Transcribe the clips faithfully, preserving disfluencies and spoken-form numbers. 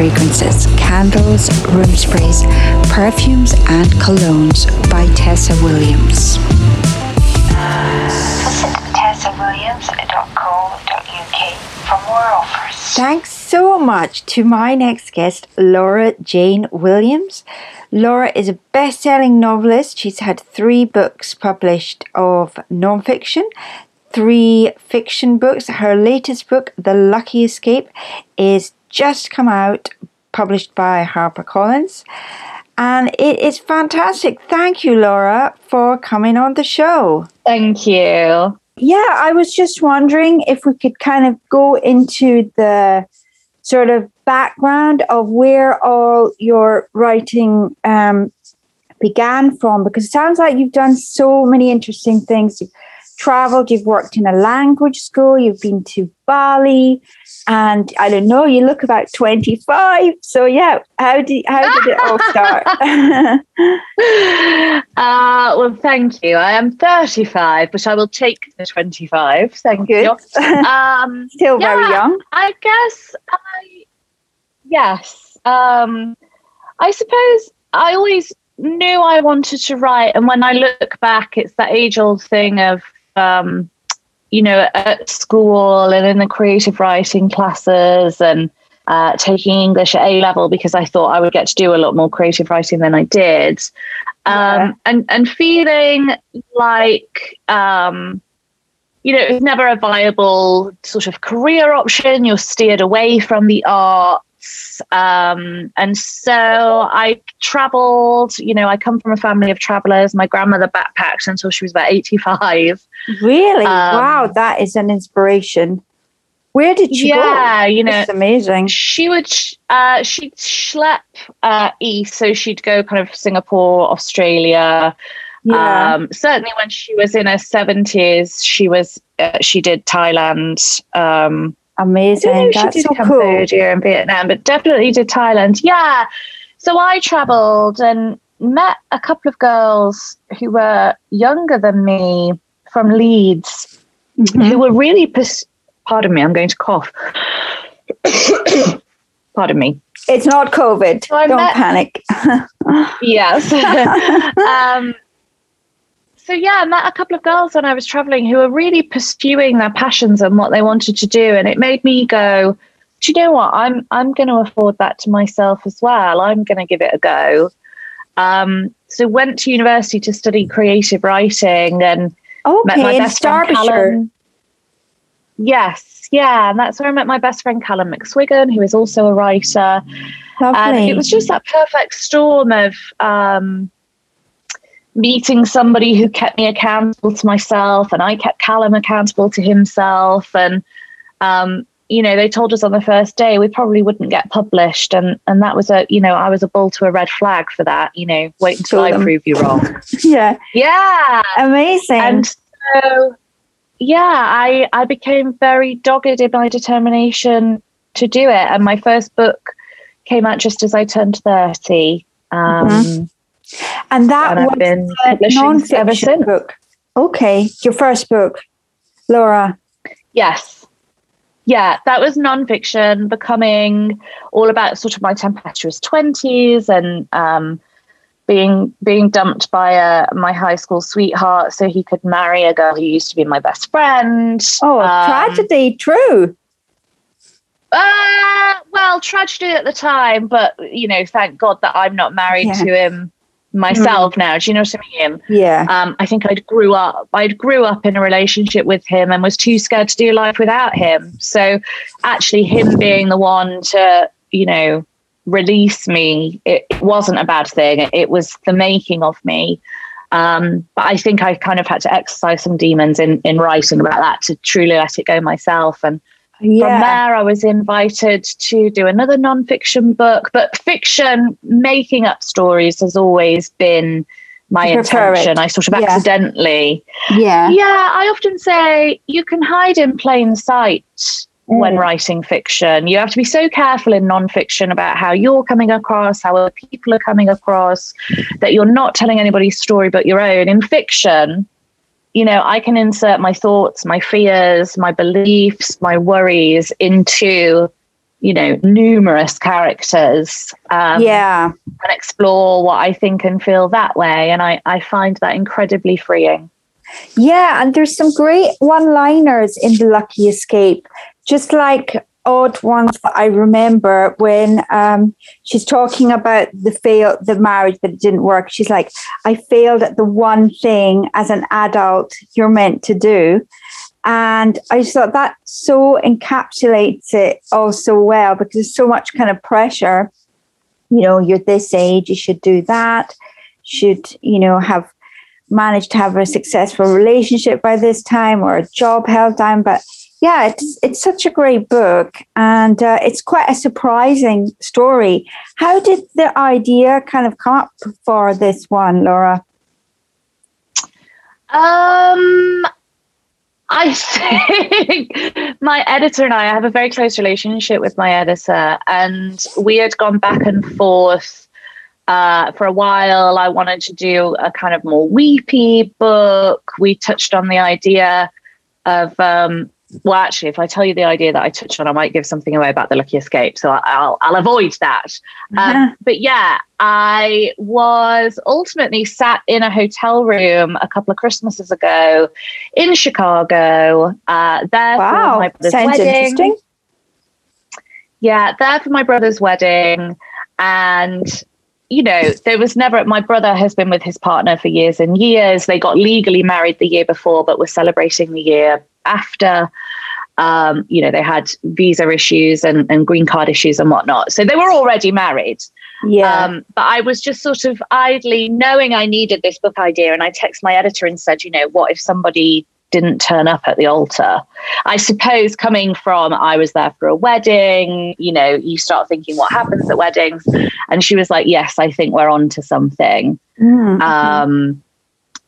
fragrances, candles, room sprays, perfumes and colognes by Tessa Williams. Visit Tessa Williams dot co dot U K for more offers. Thanks so much to my next guest, Laura Jane Williams. Laura is a best-selling novelist. She's had three books published of non-fiction, three fiction books. Her latest book, The Lucky Escape, is just come out, published by HarperCollins. And it is fantastic. Thank you, Laura, for coming on the show. Thank you. Yeah, I was just wondering if we could kind of go into the sort of background of where all your writing um, began from, because it sounds like you've done so many interesting things. You've traveled, you've worked in a language school, you've been to Bali, and I don't know, you look about twenty-five. So yeah, how did, how did it all start? uh, well, thank you. I am thirty-five, but I will take the twenty-five. Thank Good. you. Um, Still yeah, very young. I guess I, yes. Um, I suppose I always knew I wanted to write. And when I look back, it's that age old thing of, um, you know, at school and in the creative writing classes and uh, taking English at A-level, because I thought I would get to do a lot more creative writing than I did. Um, yeah. and, and feeling like, um, you know, it was never a viable sort of career option. You're steered away from the arts. Um, and so I traveled, you know, I come from a family of travelers. My grandmother backpacked until she was about eighty-five. Really? Um, wow, that is an inspiration. Where did she yeah, go? Yeah, you know, it's amazing. She would, uh, she'd schlep uh, east, so she'd go kind of Singapore, Australia. Yeah. Um, certainly, when she was in her seventies, she was uh, she did Thailand. Um, amazing. I don't know if That's she did so Cambodia cool. and Vietnam, but definitely did Thailand. Yeah. So I travelled and met a couple of girls who were younger than me from Leeds, mm-hmm. who were really, pers- pardon me, I'm going to cough. Pardon me. It's not COVID. So Don't met- panic. Yes. um, so yeah, I met a couple of girls when I was traveling who were really pursuing their passions and what they wanted to do. And it made me go, do you know what? I'm, I'm going to afford that to myself as well. I'm going to give it a go. Um, so went to university to study creative writing and Okay, met my best in Starbyshire. Friend, yes, yeah, and that's where I met my best friend Callum McSwiggan, who is also a writer. Lovely. And it was just that perfect storm of um, meeting somebody who kept me accountable to myself, and I kept Callum accountable to himself. And um, you know, they told us on the first day we probably wouldn't get published, and and that was a you know I was a bull to a red flag for that. You know, wait until I prove you wrong. yeah, yeah, amazing. And so, yeah, I I became very dogged in my determination to do it, and my first book came out just as I turned thirty. Um, mm-hmm. And that and was I've been publishing non-fiction ever since. Book. Okay, your first book, Laura. Yes. Yeah, that was non-fiction, Becoming, all about sort of my tempestuous twenties and um, being being dumped by a, my high school sweetheart so he could marry a girl who used to be my best friend. Oh, um, tragedy, true. Uh, well, tragedy at the time, but, you know, thank God that I'm not married yeah. to him myself mm-hmm. now. Do you know what I mean? Yeah. Um, I think I'd grew up. I'd grew up in a relationship with him and was too scared to do life without him. So actually him being the one to, you know, release me, it, it wasn't a bad thing. It, it was the making of me. Um, but I think I kind of had to exercise some demons in, in writing about that to truly let it go myself. And yeah. From there, I was invited to do another non-fiction book, but fiction, making up stories, has always been my intention. It. I sort of yeah. accidentally. Yeah. Yeah, I often say you can hide in plain sight mm. when writing fiction. You have to be so careful in non-fiction about how you're coming across, how other people are coming across, that you're not telling anybody's story but your own. In fiction, you know, I can insert my thoughts, my fears, my beliefs, my worries into you know, numerous characters um, yeah. and explore what I think and feel that way. And I, I find that incredibly freeing. Yeah. And there's some great one-liners in The Lucky Escape, just like odd ones that I remember when um, she's talking about the fail, the marriage that didn't work. She's like, I failed at the one thing as an adult you're meant to do. And I just thought that so encapsulates it all so well, because there's so much kind of pressure. You know, you're this age, you should do that, should, you know, have managed to have a successful relationship by this time, or a job held down. But yeah, it's it's such a great book, and uh, it's quite a surprising story. How did the idea kind of come up for this one, Laura? Um, I think my editor and I, I have a very close relationship with my editor, and we had gone back and forth uh, for a while. I wanted to do a kind of more weepy book. We touched on the idea of... Um, Well, actually, if I tell you the idea that I touched on, I might give something away about The Lucky Escape. So I'll, I'll avoid that. Yeah. Um, but yeah, I was ultimately sat in a hotel room a couple of Christmases ago in Chicago. Uh, there wow. for my brother's Sounds wedding. Interesting. Yeah, there for my brother's wedding. And, you know, there was never, my brother has been with his partner for years and years. They got legally married the year before, but were celebrating the year after. Um, you know, they had visa issues and, and green card issues and whatnot. So they were already married. Yeah. Um, but I was just sort of idly knowing I needed this book idea. And I texted my editor and said, you know, what if somebody didn't turn up at the altar? I suppose coming from, I was there for a wedding, you know, you start thinking what happens at weddings. And she was like, yes, I think we're on to something. Mm-hmm. Um,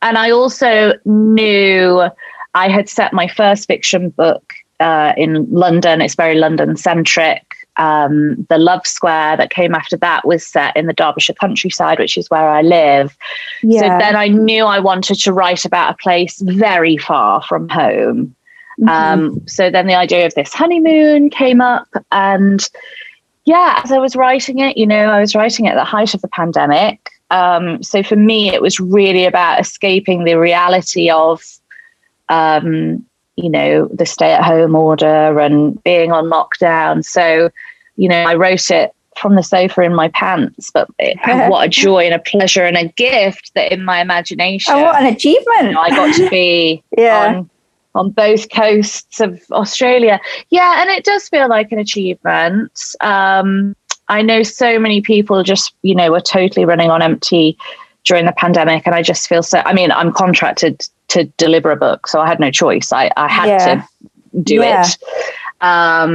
and I also knew... I had set my first fiction book uh, in London. It's very London-centric. Um, The Love Square that came after that was set in the Derbyshire countryside, which is where I live. Yeah. So then I knew I wanted to write about a place very far from home. Mm-hmm. Um, so then the idea of this honeymoon came up. And yeah, as I was writing it, you know, I was writing it at the height of the pandemic. Um, so for me, it was really about escaping the reality of Um, you know, the stay-at-home order and being on lockdown. So, you know, I wrote it from the sofa in my pants, but it, and what a joy and a pleasure and a gift that in my imagination. Oh, what an achievement. You know, I got to be yeah. on, on both coasts of Australia. Yeah, and it does feel like an achievement. Um, I know so many people just, you know, were totally running on empty during the pandemic, and I just feel so, I mean, I'm contracted to deliver a book, so I had no choice. I, I had yeah. to do yeah. it. Um,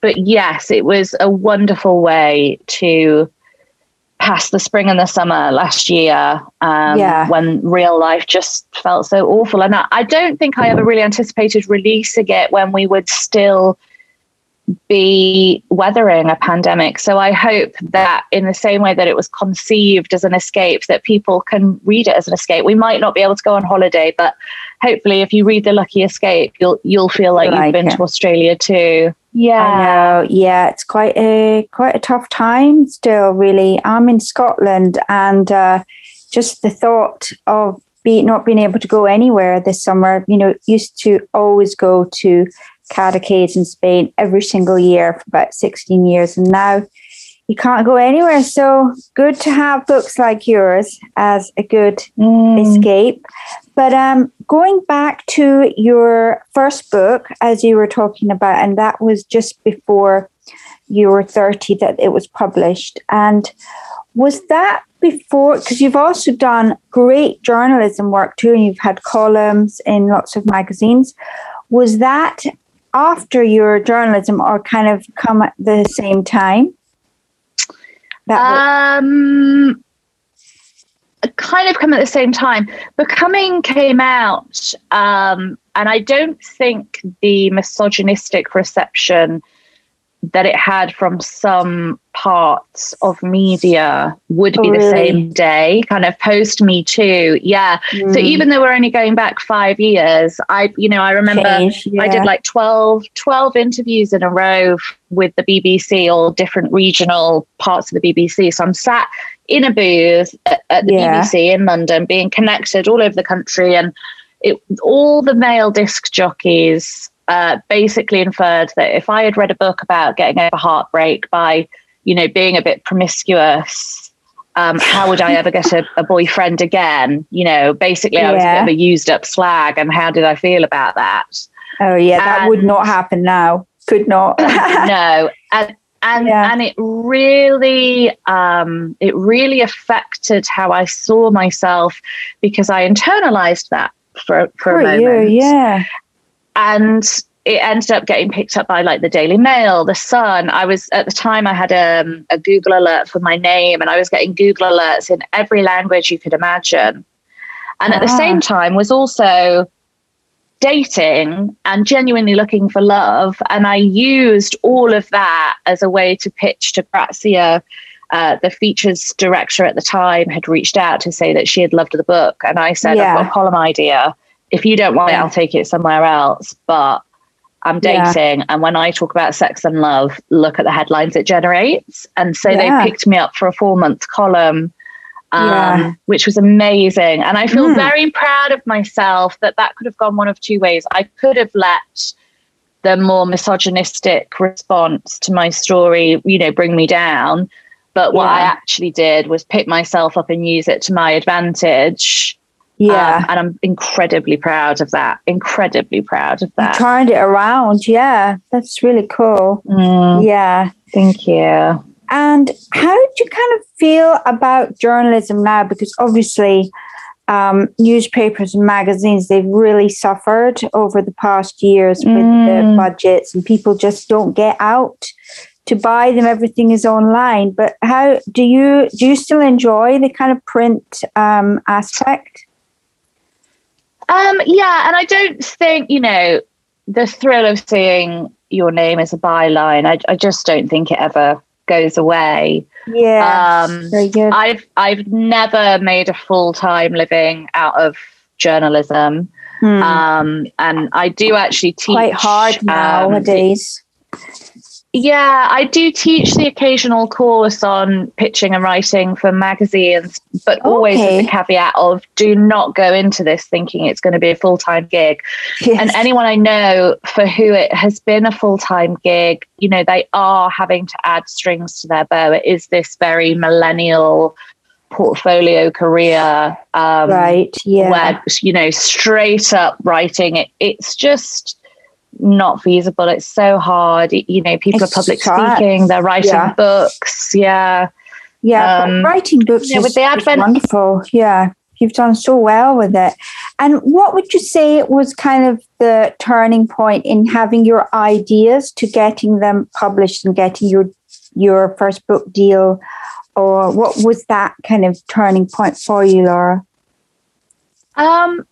but yes, it was a wonderful way to pass the spring and the summer last year um, yeah. when real life just felt so awful. And I, I don't think I ever really anticipated releasing it when we would still be weathering a pandemic. So I hope that in the same way that it was conceived as an escape, that people can read it as an escape. We might not be able to go on holiday, but hopefully if you read The Lucky Escape, you'll you'll feel like, like you've been it. to Australia too. Yeah. I know. Yeah, it's quite a quite a tough time still, really. I'm in Scotland, and uh, just the thought of be not being able to go anywhere this summer, you know, used to always go to Cadiz in Spain every single year for about sixteen years, and now you can't go anywhere. So good to have books like yours as a good mm. escape. But um, going back to your first book, as you were talking about, and that was just before you were thirty that it was published. And was that before, because you've also done great journalism work too, and you've had columns in lots of magazines. Was that after your journalism, or kind of come at the same time? That um, kind of come at the same time. Becoming came out, um, and I don't think the misogynistic reception that it had from some parts of media would be oh, really? the same day, kind of post Me Too. Yeah. Mm. So even though we're only going back five years, I, you know, I remember Change, yeah. I did like twelve, twelve interviews in a row with the B B C, all different regional parts of the B B C. So I'm sat in a booth at, at the yeah. B B C in London, being connected all over the country. And it, all the male disc jockeys Uh, basically inferred that if I had read a book about getting over heartbreak by, you know, being a bit promiscuous, um, how would I ever get a, a boyfriend again? You know, basically I was yeah. a bit of a used up slag, and how did I feel about that? Oh yeah, and that would not happen now. Could not. No. And and, yeah. and it really um, it really affected how I saw myself, because I internalized that for, for, for a moment. You, yeah. And it ended up getting picked up by like the Daily Mail, The Sun. I was, at the time, I had um, a Google alert for my name, and I was getting Google alerts in every language you could imagine. And ah. at the same time was also dating and genuinely looking for love. And I used all of that as a way to pitch to Grazia. Uh, the features director at the time had reached out to say that she had loved the book. And I said, yeah. I've got a column idea. If you don't want it, I'll take it somewhere else. But I'm dating. Yeah. And when I talk about sex and love, look at the headlines it generates. And so yeah. they picked me up for a four-month column, um, yeah. which was amazing. And I feel mm. very proud of myself that that could have gone one of two ways. I could have let the more misogynistic response to my story, you know, bring me down. But what yeah. I actually did was pick myself up and use it to my advantage. Yeah. Um, and I'm incredibly proud of that. Incredibly proud of that. You turned it around. Yeah. That's really cool. Mm. Yeah. Thank you. And how do you kind of feel about journalism now? Because obviously um, newspapers and magazines, they've really suffered over the past years with mm. the budgets, and people just don't get out to buy them. Everything is online. But how do you, do you still enjoy the kind of print um, aspect? Um, yeah, and I don't think, you know, the thrill of seeing your name as a byline, I, I just don't think it ever goes away. Yeah, um, very good. I've, I've never made a full-time living out of journalism. Hmm. Um, and I do actually teach. Quite hard nowadays. Um, yeah, I do teach the occasional course on pitching and writing for magazines, but okay. always with the caveat of do not go into this thinking it's going to be a full-time gig. Yes. And anyone I know for who it has been a full-time gig, you know, they are having to add strings to their bow. It is this very millennial portfolio career, um, right? Yeah, where, you know, straight up writing, it, it's just not feasible. It's so hard. You know, people it's are public hard. speaking, they're writing yeah. books. Yeah. Yeah. Um, but writing books yeah, is, with the advent- is wonderful. Yeah. You've done so well with it. And what would you say was kind of the turning point in having your ideas to getting them published and getting your, your first book deal? Or what was that kind of turning point for you, Laura? Um,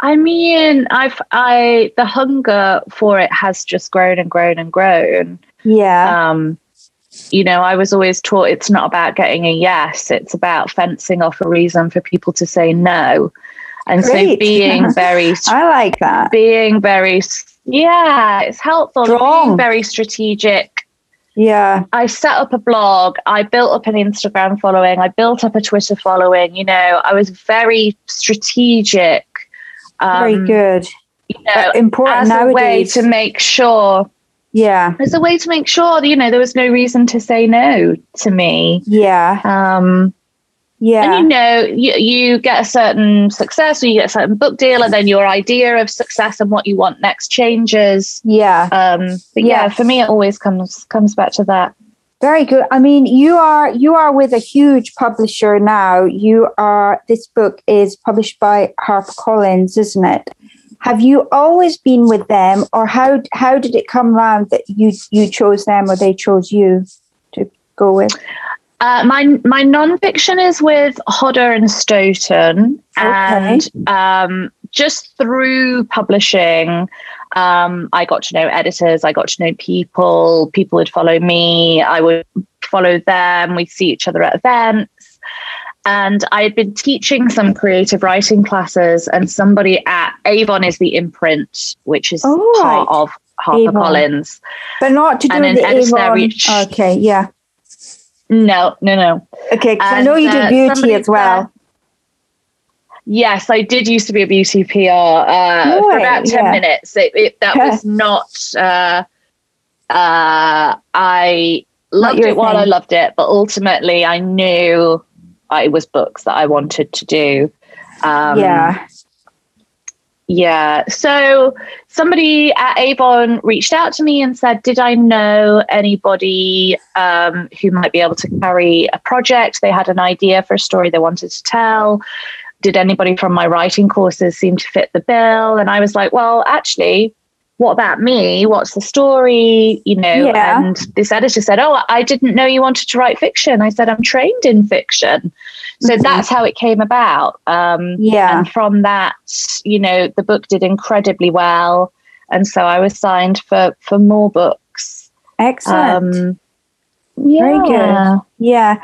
I mean, I've, I, the hunger for it has just grown and grown and grown. Yeah. Um, you know, I was always taught it's not about getting a yes, it's about fencing off a reason for people to say no. And Great. so being very, I like that. Being very, yeah, it's helpful. Strong. Being very strategic. Yeah. I set up a blog. I built up an Instagram following. I built up a Twitter following. You know, I was very strategic. Um, Very good. You know, important as nowadays. a way to make sure. Yeah. As a way to make sure, you know, there was no reason to say no to me. Yeah. Um, yeah. And, you know, you, you get a certain success, or you get a certain book deal, and then your idea of success and what you want next changes. Yeah. Um, but yeah, yeah, for me, it always comes comes back to that. Very good. I mean, you are you are with a huge publisher now. You are. This book is published by HarperCollins, isn't it? Have you always been with them, or how how did it come around that you you chose them, or they chose you to go with? Uh, my my nonfiction is with Hodder and Stoughton, okay. and um, just through publishing. Um, I got to know editors. I got to know people. People would follow me. I would follow them. We'd see each other at events. And I had been teaching some creative writing classes, and somebody at Avon is the imprint, which is oh, part right. of HarperCollins. But not to do and with the Avon. Reached, okay, yeah. No, no, no. Okay, because I know you do uh, beauty as well. There, yes, I did used to be a beauty P R uh, no way, for about ten yeah. minutes. It, it, that yeah. was not, uh, uh, I loved it while thing. I loved it, but ultimately I knew it was books that I wanted to do. Um, yeah. Yeah. So somebody at Avon reached out to me and said, did I know anybody um, who might be able to carry a project? They had an idea for a story they wanted to tell. Did anybody from my writing courses seem to fit the bill? And I was like, well, actually, what about me? What's the story? You know, yeah. And this editor said, oh, I didn't know you wanted to write fiction. I said, I'm trained in fiction. So mm-hmm. that's how it came about. Um, yeah. And from that, you know, the book did incredibly well. And so I was signed for, for more books. Excellent. Um, yeah. Very good. Yeah.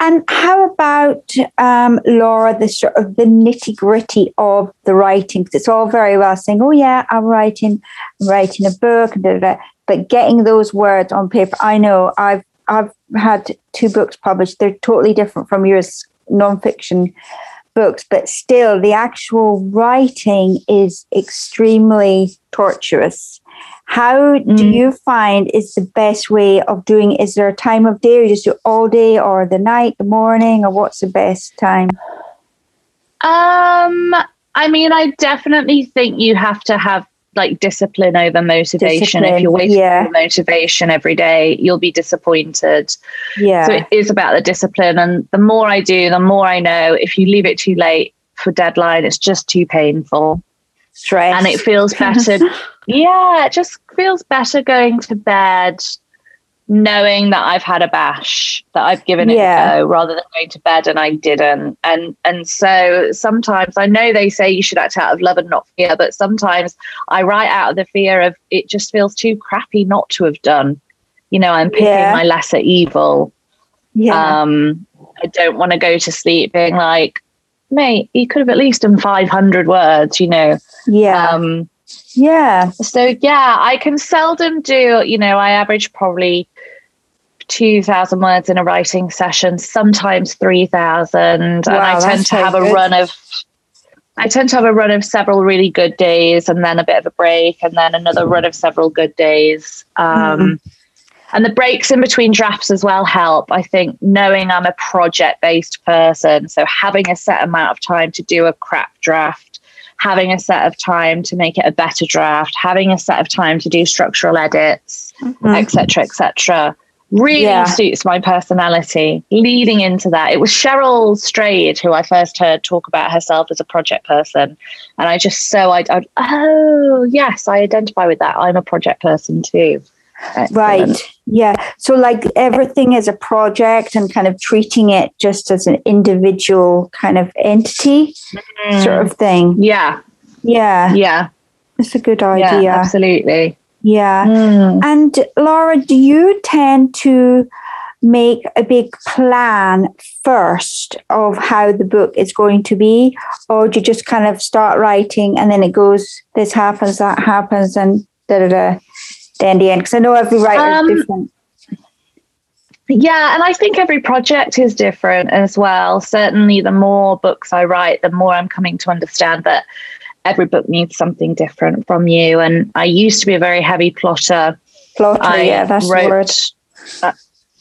And how about, um, Laura, the sort of the nitty gritty of the writing? Because it's all very well saying, oh, yeah, I'm writing, I'm writing a book, blah, blah, blah. But getting those words on paper, I know I've I've had two books published. They're totally different from your nonfiction books. But still, the actual writing is extremely torturous. How do mm. you find is the best way of doing it? Is there a time of day? You just do it all day or the night, the morning, or what's the best time? Um, I mean, I definitely think you have to have like discipline over motivation. Discipline, if you're waiting yeah. for motivation every day, you'll be disappointed. Yeah. So it is about the discipline. And the more I do, the more I know if you leave it too late for deadline, it's just too painful. Stress. And it feels better. Yeah, it just feels better going to bed knowing that I've had a bash, that I've given it yeah. a go, rather than going to bed and I didn't. And and so sometimes, I know they say you should act out of love and not fear, but sometimes I write out of the fear of it just feels too crappy not to have done. You know, I'm picking yeah. my lesser evil. Yeah. Um, I don't want to go to sleep being like, mate, you could have at least done five hundred words, you know. Yeah. Um, yeah. So, yeah, I can seldom do, you know, I average probably two thousand words in a writing session, sometimes three thousand. Wow, and I tend to have a run of, I tend to have a run of several really good days and then a bit of a break and then another run of several good days. Um, mm. And the breaks in between drafts as well help. I think knowing I'm a project-based person, so having a set amount of time to do a crap draft, having a set of time to make it a better draft, having a set of time to do structural edits, et cetera, et cetera, really yeah. suits my personality. Leading into that, it was Cheryl Strayed who I first heard talk about herself as a project person, and I just so I, I oh yes, I identify with that. I'm a project person too. Excellent. Right. Yeah. So like everything is a project and kind of treating it just as an individual kind of entity mm. sort of thing. Yeah. Yeah. Yeah. That's a good idea. Yeah, absolutely. Yeah. Mm. And Laura, do you tend to make a big plan first of how the book is going to be, or do you just kind of start writing and then it goes, this happens, that happens, and da da da? In the end, because I know every writer um, is different. Yeah, and I think every project is different as well. Certainly, the more books I write, the more I'm coming to understand that every book needs something different from you. And I used to be a very heavy plotter. Plotter, I yeah, that's wrote, the word. Uh,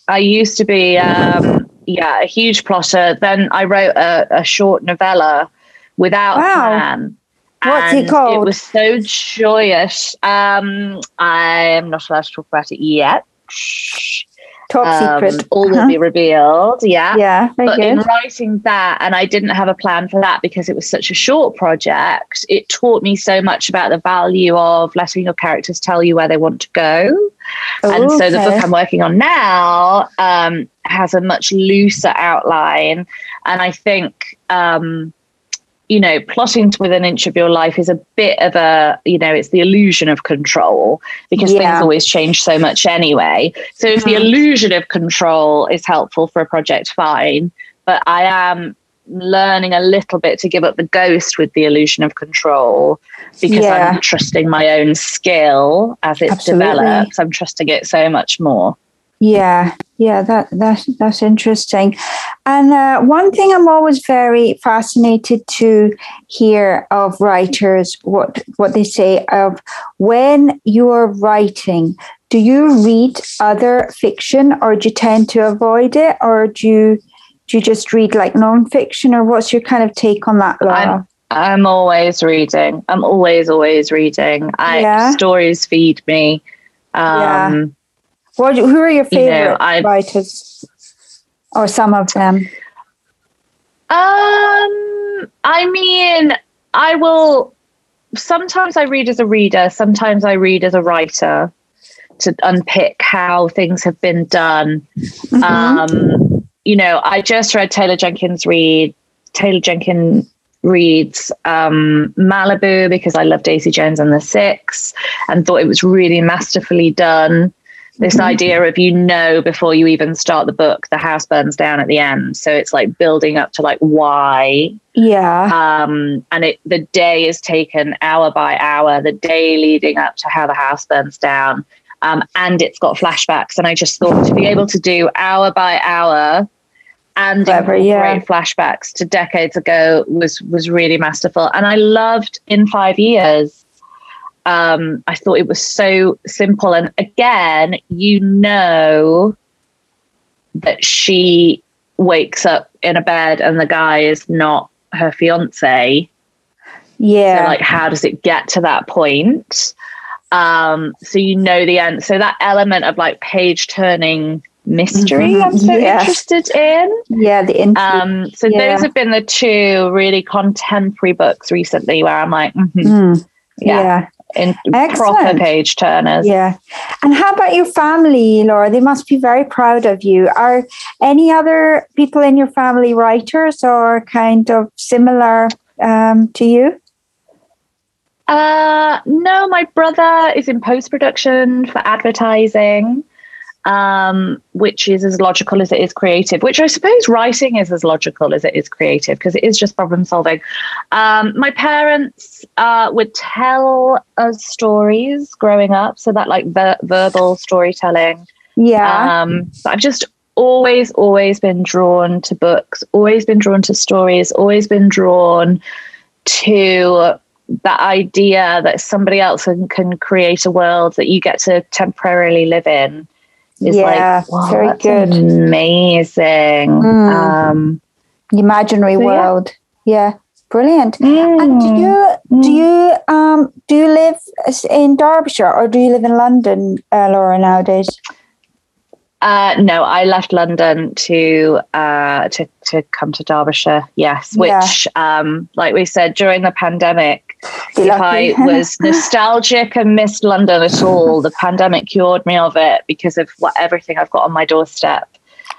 I used to be, um, yeah, a huge plotter. Then I wrote a, a short novella without wow. a plan. What's it called? It was so joyous. Um, I am not allowed to talk about it yet. Top um, secret. All uh-huh. will be revealed. Yeah. Yeah. But good. In writing that, and I didn't have a plan for that because it was such a short project, it taught me so much about the value of letting your characters tell you where they want to go. Oh, and so okay. the book I'm working on now um, has a much looser outline. And I think... Um, you know, plotting to within an inch of your life is a bit of a, you know, it's the illusion of control, because yeah. things always change so much anyway. So if mm-hmm. the illusion of control is helpful for a project, fine. But I am learning a little bit to give up the ghost with the illusion of control, because yeah. I'm trusting my own skill as it's Absolutely. developed. I'm trusting it so much more. Yeah, yeah, that that's that's interesting. And uh, one thing I'm always very fascinated to hear of writers, what what they say of when you're writing. Do you read other fiction, or do you tend to avoid it, or do you do you just read like nonfiction, or what's your kind of take on that, Laura? I'm, I'm always reading. I'm always always reading. I yeah. stories feed me. Um, yeah. What, who are your favourite you know, I, writers, or some of them? Um, I mean, I will. Sometimes I read as a reader. Sometimes I read as a writer to unpick how things have been done. Mm-hmm. Um, you know, I just read Taylor Jenkins Reid. Taylor Jenkins. Reads um, Malibu, because I love Daisy Jones and The Six, and thought it was really masterfully done. This mm-hmm. idea of, you know, before you even start the book, the house burns down at the end. So it's like building up to like why. Yeah. Um, and it the day is taken hour by hour, the day leading up to how the house burns down. Um, and it's got flashbacks. And I just thought, to be able to do hour by hour and Clever, incorporate yeah. flashbacks to decades ago was was really masterful. And I loved In Five Years. Um, I thought it was so simple. And again, you know that she wakes up in a bed and the guy is not her fiance. Yeah. So like, how does it get to that point? Um, so you know the end. So that element of like page turning mystery, mm-hmm. I'm so yeah. interested in. Yeah, the intrigue. Um, so yeah. those have been the two really contemporary books recently where I'm like, mm-hmm. mm. yeah. yeah. In proper page turners. Yeah. And how about your family, Laura? They must be very proud of you. Are any other people in your family writers, or kind of similar um, to you? Uh, no, my brother is in post-production for advertising, um, which is as logical as it is creative, which I suppose writing is as logical as it is creative, because it is just problem solving. Um, my parents uh, would tell us stories growing up. So that like ver- verbal storytelling. Yeah. Um, but I've just always, always been drawn to books, always been drawn to stories, always been drawn to that idea that somebody else can, can create a world that you get to temporarily live in. It's yeah, like, wow, very that's good. Amazing. Mm. Um, the imaginary so, world. Yeah. yeah. Brilliant. Mm. And do you do you um do you live in Derbyshire, or do you live in London, uh, Laura, nowadays? Uh, no, I left London to uh to, to come to Derbyshire. Yes, which yeah. um like we said, during the pandemic, Be if lucky. I was nostalgic and missed London at all, the pandemic cured me of it because of what everything I've got on my doorstep.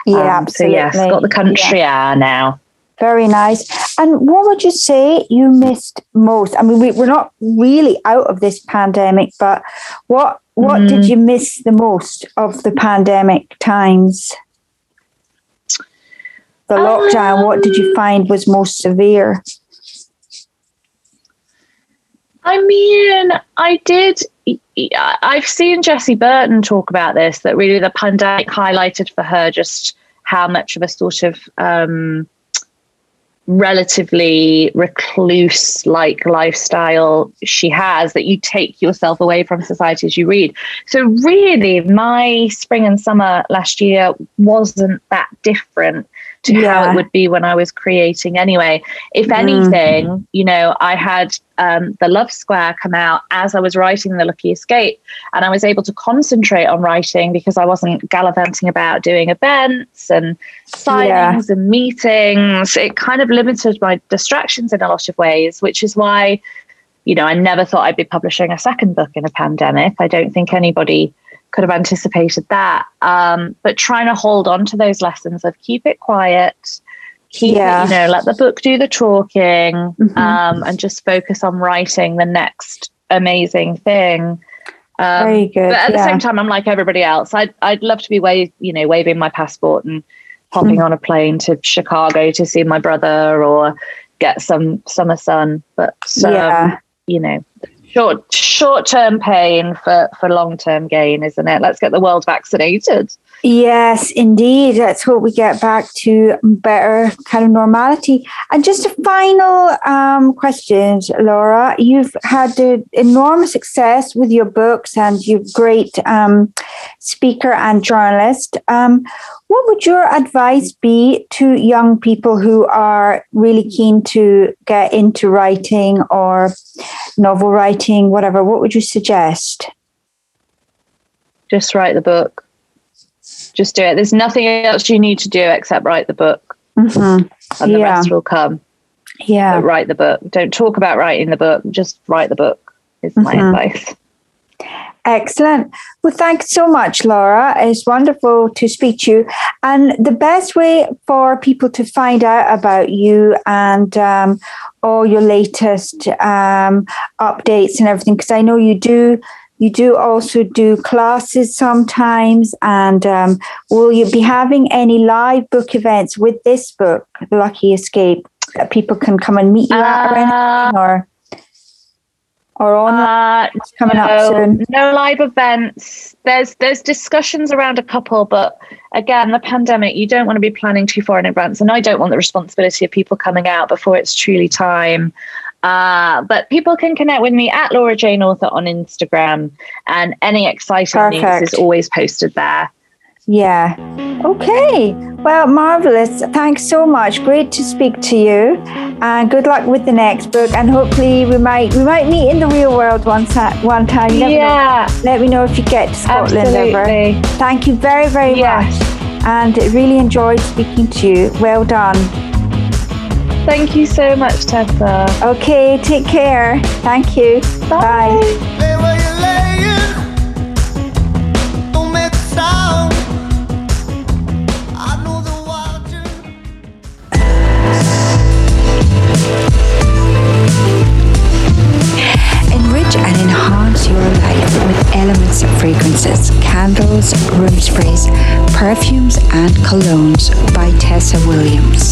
Yeah, um, absolutely. So yes, got the country yeah. air now. Very nice. And what would you say you missed most? I mean, we, we're not really out of this pandemic, but what what mm. did you miss the most of the pandemic times? The lockdown, um, what did you find was most severe? I mean, I did... I've seen Jessie Burton talk about this, that really the pandemic highlighted for her just how much of a sort of... Um, relatively recluse like lifestyle she has, that you take yourself away from society as you read. So really my spring and summer last year wasn't that different to yeah. how it would be when I was creating anyway. If anything, mm. you know, I had um, The Love Square come out as I was writing The Lucky Escape, and I was able to concentrate on writing because I wasn't gallivanting about doing events and signings yeah. and meetings. It kind of limited my distractions in a lot of ways, which is why, you know, I never thought I'd be publishing a second book in a pandemic. I don't think anybody could have anticipated that. Um, but trying to hold on to those lessons of keep it quiet, keep yeah. it, you know, let the book do the talking, mm-hmm. um, and just focus on writing the next amazing thing. Um, Very good. But at yeah. the same time, I'm like everybody else. I'd I'd love to be wave, you know, waving my passport and hopping mm. on a plane to Chicago to see my brother or get some summer sun. But um, yeah. you know, short short term pain for for long term gain, isn't it? Let's get the world vaccinated. Yes, indeed. That's what we get back to, better kind of normality. And just a final um, question, Laura. You've had an enormous success with your books and you're a great um, speaker and journalist. Um, what would your advice be to young people who are really keen to get into writing or novel writing, whatever? What would you suggest? Just write the book. Just do it. There's nothing else you need to do except write the book, mm-hmm. and the yeah. rest will come. Yeah. But write the book. Don't talk about writing the book. Just write the book is mm-hmm. my advice. Excellent. Well, thanks so much, Laura. It's wonderful to speak to you. And the best way for people to find out about you and um, all your latest um, updates and everything, because I know you do You do also do classes sometimes, and um, will you be having any live book events with this book, The Lucky Escape, that people can come and meet you uh, at or anything, or, or online? Uh, What's coming no, up soon? No live events. There's there's discussions around a couple, but again, the pandemic, you don't want to be planning too far in advance, and I don't want the responsibility of people coming out before it's truly time. Uh, but people can connect with me at Laura Jane Author on Instagram, and any exciting Perfect. news is always posted there. Yeah. Okay. Well, marvelous. Thanks so much. Great to speak to you, and good luck with the next book. And hopefully we might we might meet in the real world once one time. Never yeah. Know. Let me know if you get to Scotland Absolutely. ever. Thank you very very yes. much, and really enjoyed speaking to you. Well done. Thank you so much, Tessa. Okay, take care. Thank you. Bye. Bye. Lay where you're laying. Don't make a sound. I know the water. Enrich and enhance your life with elements and fragrances, candles, room sprays, perfumes, and colognes by Tessa Williams.